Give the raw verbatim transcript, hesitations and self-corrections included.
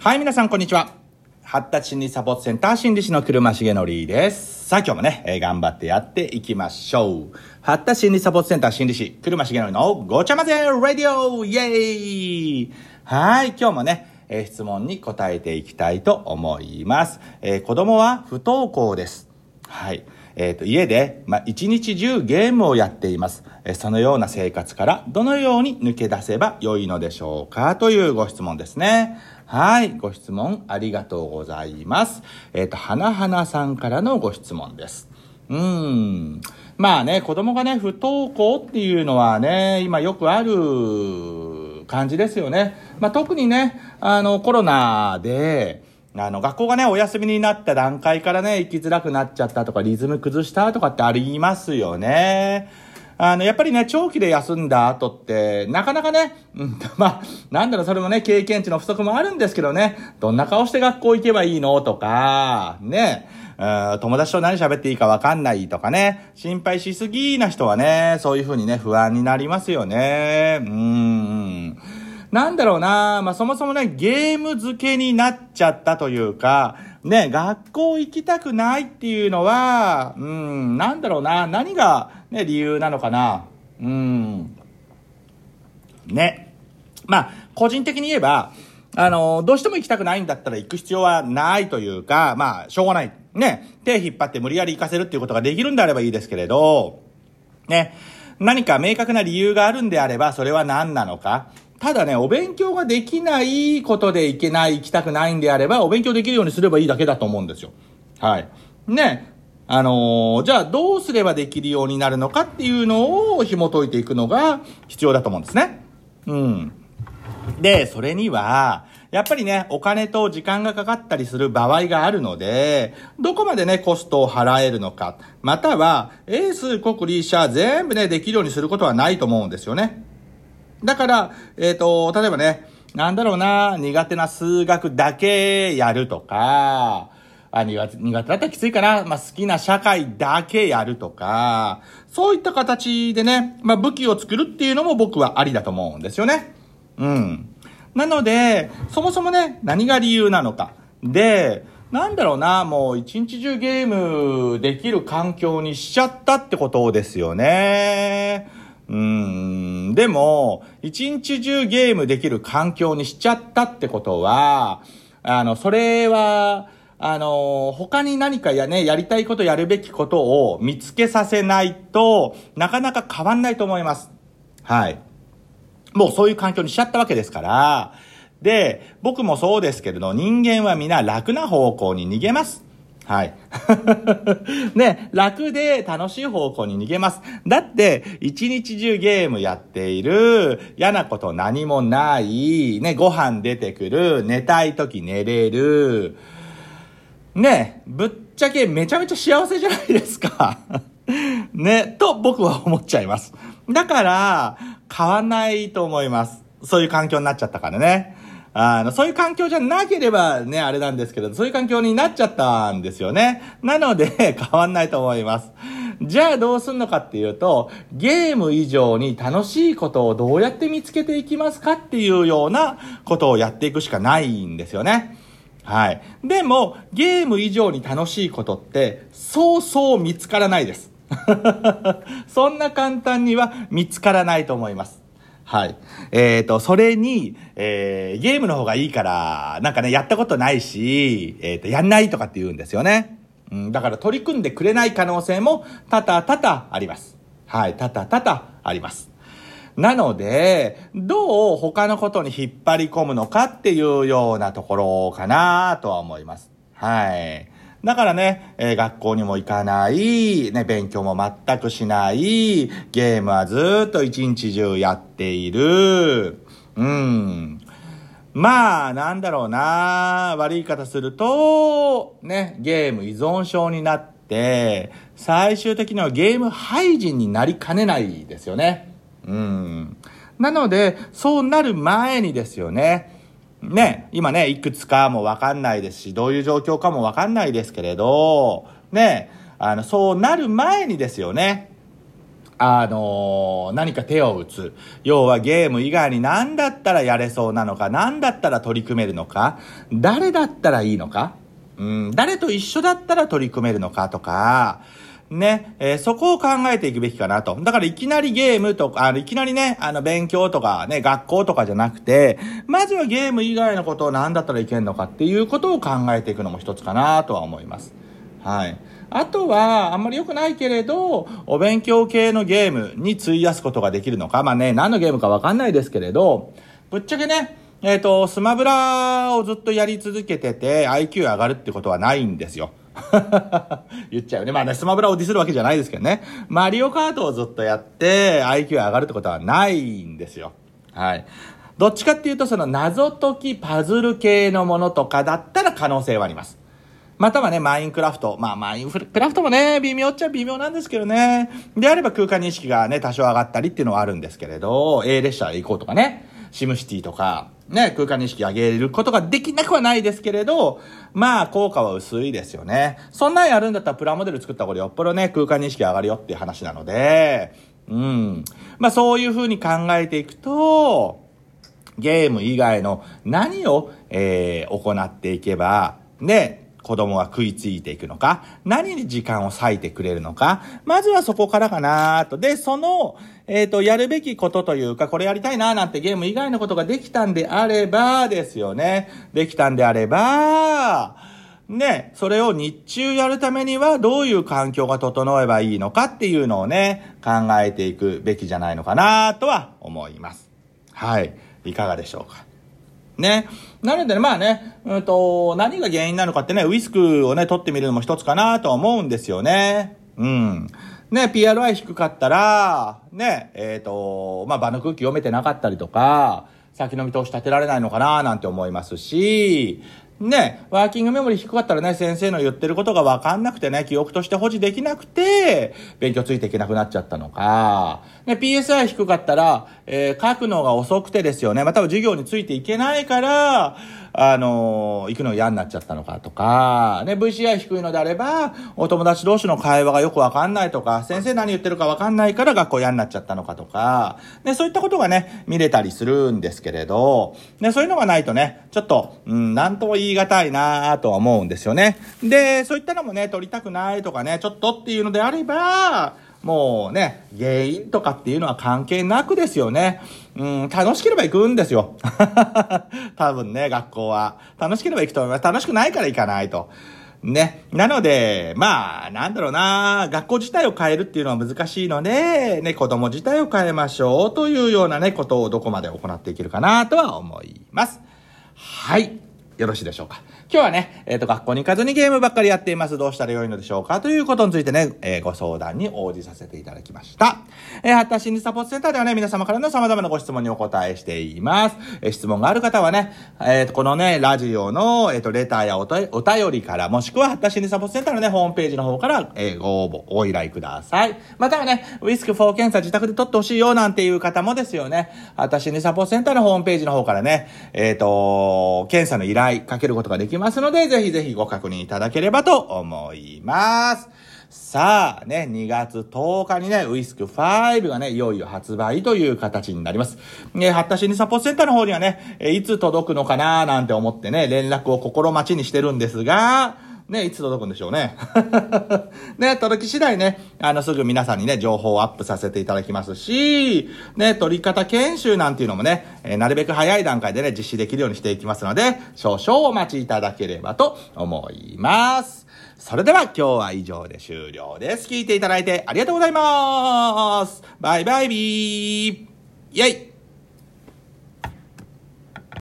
はい、皆さんこんにちは。発達心理サポートセンター心理師の車重則です。さあ今日もね、えー、頑張ってやっていきましょう。発達心理サポートセンター心理師車重則のごちゃまぜラジオ、イエーイ。はい、今日もね、えー、質問に答えていきたいと思います。えー、子供は不登校です。はい、えーと、家で、まあ、一日中ゲームをやっています。えー、そのような生活からどのように抜け出せば良いのでしょうか、というご質問ですね。はい、ご質問ありがとうございます。えっと、はなはなさんからのご質問です。うーん。まあね、子供がね、不登校っていうのはね、今よくある感じですよね。まあ特にね、あの、コロナで、あの、学校がね、お休みになった段階からね、行きづらくなっちゃったとか、リズム崩したとかってありますよね。あの、やっぱりね、長期で休んだ後って、なかなかね、うん、まあ、なんだろう、それもね、経験値の不足もあるんですけどね、どんな顔して学校行けばいいのとか、ね、うん、友達と何喋っていいか分かんないとかね、心配しすぎな人はね、そういう風にね、不安になりますよね。うーん。なんだろうな、まあ、そもそもね、ゲーム漬けになっちゃったというか、ね、学校行きたくないっていうのは、うん、なんだろうな、何が、ね、理由なのかな、うん、ね。まあ、個人的に言えば、あの、どうしても行きたくないんだったら行く必要はないというか、まあ、しょうがない。ね、手引っ張って無理やり行かせるっていうことができるんであればいいですけれど、ね、何か明確な理由があるんであれば、それは何なのか。ただね、お勉強ができないことでいけない、行きたくないんであれば、お勉強できるようにすればいいだけだと思うんですよ。はい。ね。あのー、じゃあどうすればできるようになるのかっていうのを紐解いていくのが必要だと思うんですね。うん。で、それには、やっぱりね、お金と時間がかかったりする場合があるので、どこまでね、コストを払えるのか、または、英数国理社全部ね、できるようにすることはないと思うんですよね。だから、えっと、例えばね、なんだろうな、苦手な数学だけやるとか、あ、苦手、苦手だったらきついかな、まあ、好きな社会だけやるとか、そういった形でね、まあ、武器を作るっていうのも僕はありだと思うんですよね。うん。なので、そもそもね、何が理由なのか。で、なんだろうな、もう一日中ゲームできる環境にしちゃったってことですよね。うーん、でも、一日中ゲームできる環境にしちゃったってことは、あの、それは、あの、他に何かやね、やりたいことやるべきことを見つけさせないとなかなか変わんないと思います。はい。もうそういう環境にしちゃったわけですから。で、僕もそうですけれど、人間はみんな楽な方向に逃げます。はい。ね、楽で楽しい方向に逃げます。だって、一日中ゲームやっている、嫌なこと何もない、ね、ご飯出てくる、寝たい時寝れる、ね、ぶっちゃけめちゃめちゃ幸せじゃないですか。ね、と僕は思っちゃいます。だから、買わないと思います。そういう環境になっちゃったからね。あの、そういう環境じゃなければね、あれなんですけど、そういう環境になっちゃったんですよね。なので、変わんないと思います。じゃあどうすんのかっていうと、ゲーム以上に楽しいことをどうやって見つけていきますかっていうようなことをやっていくしかないんですよね。はい。でも、ゲーム以上に楽しいことって、そうそう見つからないです。そんな簡単には見つからないと思います。はい。えっと、それに、えー、ゲームの方がいいから、なんかね、やったことないし、えっと、やんないとかって言うんですよね。うん、だから取り組んでくれない可能性も多々多々あります。はい、多々多々あります。なので、どう他のことに引っ張り込むのかっていうようなところかなとは思います。はい。だからね、えー、学校にも行かない、ね、勉強も全くしない、ゲームはずっと一日中やっている。うん。まあ、なんだろうな、悪い言い方すると、ね、ゲーム依存症になって、最終的にはゲーム廃人になりかねないですよね。うん。なので、そうなる前にですよね。ね、今ね、いくつかもわかんないですし、どういう状況かもわかんないですけれど、ね、あの、そうなる前にですよね、あのー、何か手を打つ。要はゲーム以外に何だったらやれそうなのか、何だったら取り組めるのか、誰だったらいいのか、うん、誰と一緒だったら取り組めるのかとか、ね、えー、そこを考えていくべきかなと。だからいきなりゲームとか、あの、いきなりね、あの、勉強とかね、学校とかじゃなくて、まずはゲーム以外のことを何だったらいけるのかっていうことを考えていくのも一つかなとは思います。はい。あとはあんまり良くないけれどお勉強系のゲームに費やすことができるのか、まあね、何のゲームか分かんないですけれど、ぶっちゃけね、えっとスマブラをずっとやり続けてて アイキュー 上がるってことはないんですよ言っちゃうね。まあね、スマブラをディスるわけじゃないですけどね、マリオカートをずっとやって アイキュー 上がるってことはないんですよ。はい。どっちかっていうとその謎解きパズル系のものとかだったら可能性はあります。またはね、マインクラフト。まあ、マインクラフトもね、微妙っちゃ微妙なんですけどね。であれば空間認識がね、多少上がったりっていうのはあるんですけれど、A 列車へ行こうとかね、シムシティとか、ね、空間認識上げることができなくはないですけれど、まあ、効果は薄いですよね。そんなんやるんだったらプラモデル作った方がよっぽどね、空間認識上がるよっていう話なので、うん。まあ、そういう風に考えていくと、ゲーム以外の何を、えー、行っていけば、ね、子供は食いついていくのか、何に時間を割いてくれるのか、まずはそこからかなと。で、その、えっと、やるべきことというか、これやりたいななんてゲーム以外のことができたんであればですよね。できたんであれば、ね、それを日中やるためにはどういう環境が整えばいいのかっていうのをね、考えていくべきじゃないのかなとは思います。はい。いかがでしょうか。ね。なので、ね、まあね、うんと、何が原因なのかってね、ウイスクをね、取ってみるのも一つかなとは思うんですよね。うん。ね、ピーアールアイ 低かったら、ね、えっと、まあ場の空気読めてなかったりとか、先の見通し立てられないのかななんて思いますし、ね、ワーキングメモリー低かったらね、先生の言ってることが分かんなくてね、記憶として保持できなくて、勉強ついていけなくなっちゃったのか、ね、ピーエスアイ 低かったら、えー、書くのが遅くてですよね、または授業についていけないから、あのー、行くの嫌になっちゃったのかとか、ね、ブイシーアイ 低いのであれば、お友達同士の会話がよく分かんないとか、先生何言ってるか分かんないから学校嫌になっちゃったのかとか、ね、そういったことがね、見れたりするんですけれど、ね、そういうのがないとね、ちょっと、うん、なんとも言い言い難いなぁとは思うんですよね。で、そういったのもね、取りたくないとかね、ちょっとっていうのであれば、もうね、原因とかっていうのは関係なくですよね。うん、楽しければ行くんですよ。多分ね、学校は。楽しければ行くと思います。楽しくないから行かないと。ね。なので、まあ、なんだろうな、学校自体を変えるっていうのは難しいので、ね、子供自体を変えましょうというようなね、ことをどこまで行っていけるかなとは思います。はい。よろしいでしょうか。今日はね、えっと、学校に行かずにゲームばっかりやっています。どうしたらよいのでしょうかということについてね、えー、ご相談に応じさせていただきました。えー、発達心理サポートセンターではね、皆様からの様々なご質問にお答えしています。えー、質問がある方はね、えっと、このね、ラジオの、えっと、レターやおと、お便りから、もしくは発達心理サポートセンターのね、ホームページの方から、えー、ご応募、お依頼ください。またはね、ウィスクよん検査自宅で取ってほしいよなんていう方もですよね、発達心理サポートセンターのホームページの方からね、えっと、検査の依頼、かけることができますので、ぜひぜひご確認いただければと思います。さあね、にがつとおかにね、ウィスクごがね、いよいよ発売という形になります。ね、発達心理サポートセンターの方にはね、いつ届くのかなーなんて思ってね、連絡を心待ちにしてるんですが、ね、いつ届くんでしょうね。ね、届き次第ね、あの、すぐ皆さんにね、情報をアップさせていただきますし、ね、取り方研修なんていうのもね、えー、なるべく早い段階でね、実施できるようにしていきますので、少々お待ちいただければと思います。それでは今日は以上で終了です。聞いていただいてありがとうございます。バイバイビー。イェイ。